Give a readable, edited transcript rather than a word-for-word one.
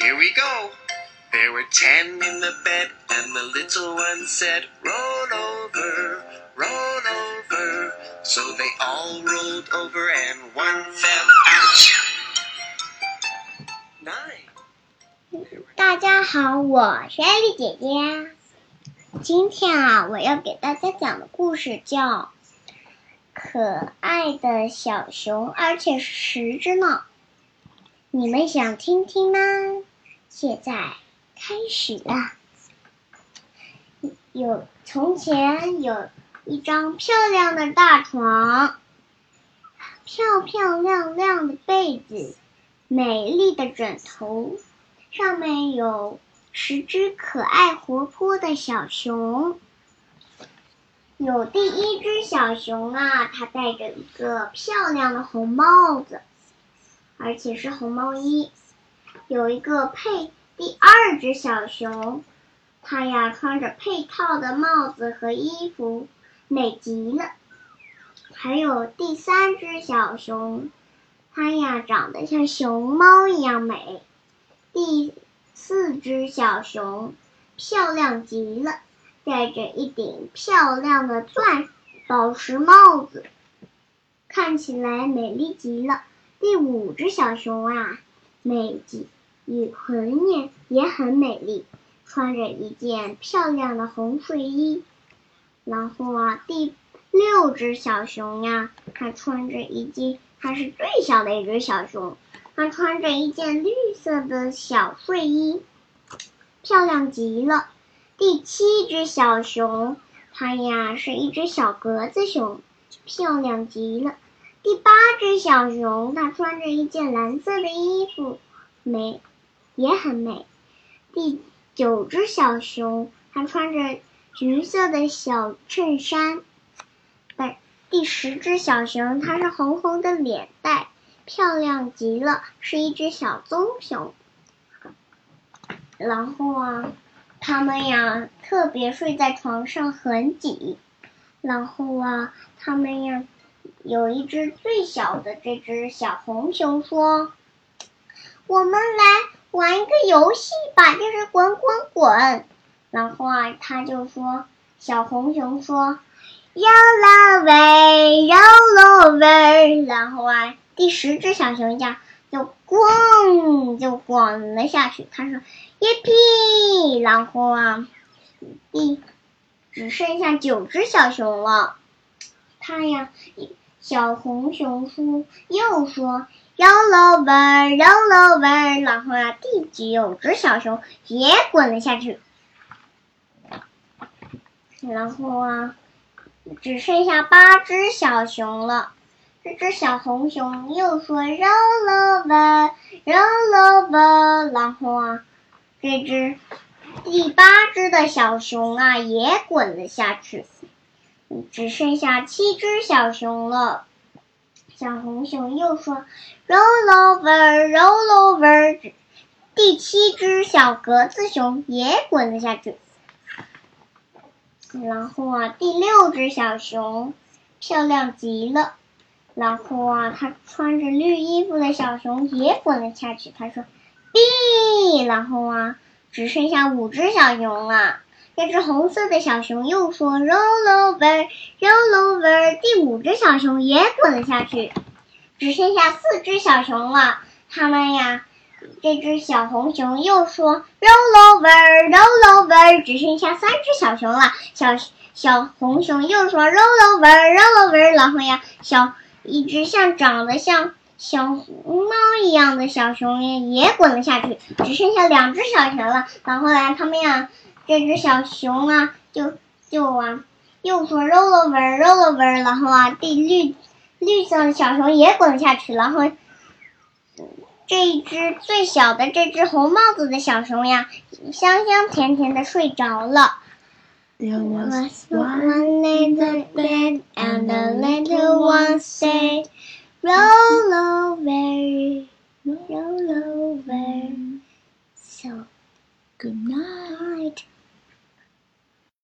Here we go. There were 10 in the bed, and the little one said, roll over, roll over. So they all rolled over, and one fell. Ouch! 9. 大家好，我是艾丽姐姐。今天我要给大家讲的故事叫可爱的小熊，而且是10只呢。你们想听听吗？现在开始啦。从前有一张漂亮的大床，漂亮的被子，美丽的枕头，上面有10只可爱活泼的小熊。有第一只小熊啊，它戴着一个漂亮的红帽子，而且是红毛衣。有一个配第二只小熊，它呀穿着配套的帽子和衣服，美极了。还有第三只小熊，它呀长得像熊猫一样美。第4只小熊漂亮极了，戴着一顶漂亮的宝石帽子，看起来美丽极了。第5只小熊啊，美极与浑圆也很美丽，穿着一件漂亮的红睡衣。然后啊，第6只小熊呀，它是最小的一只小熊。他穿着一件绿色的小睡衣，漂亮极了。第7只小熊，它呀是一只小格子熊，漂亮极了。第8只小熊，它穿着一件蓝色的衣服，也很美。第9只小熊，它穿着橘色的小衬衫。第10只小熊，它是红的脸蛋，漂亮极了，是一只小棕熊。然后啊，他们呀特别睡在床上很挤。然后啊，他们呀有一只最小的这只小红熊说，我们来玩一个游戏吧，就是滚滚滚。然后啊，小红熊说 Roll away, roll away。 然后啊，第10只小熊呀，就滚了下去。他说 Yippee。 然后啊，只剩下9只小熊了。他呀，小红熊又说 Roll over, roll over。 然后啊，第9只小熊也滚了下去。然后啊，只剩下8只小熊了。这只小红熊又说 roll over, roll over。 然后啊，这只第8只的小熊啊也滚了下去。只剩下7只小熊了。小红熊又说 roll over, roll over。 第7只小格子熊也滚了下去。然后啊，第6只小熊漂亮极了。然后啊，他穿着绿衣服的小熊也滚了下去。他说 B。 然后啊，只剩下5只小熊了。这只红色的小熊又说 roll over, roll over。 第5只小熊也滚了下去。只剩下4只小熊了。他们呀，这只小红熊又说 roll over, roll over。 只剩下3只小熊了。小红熊又说 roll over, roll over。 然后呀，一只长得像小猫一样的小熊也滚了下去。只剩下2只小熊了。然后来，他们呀，这只小熊啊又说 roll over, roll over。 然后啊，绿色的小熊也滚了下去。然后最小的这只红帽子的小熊呀，香香甜甜的睡着了。There was one in the bed, and the little one said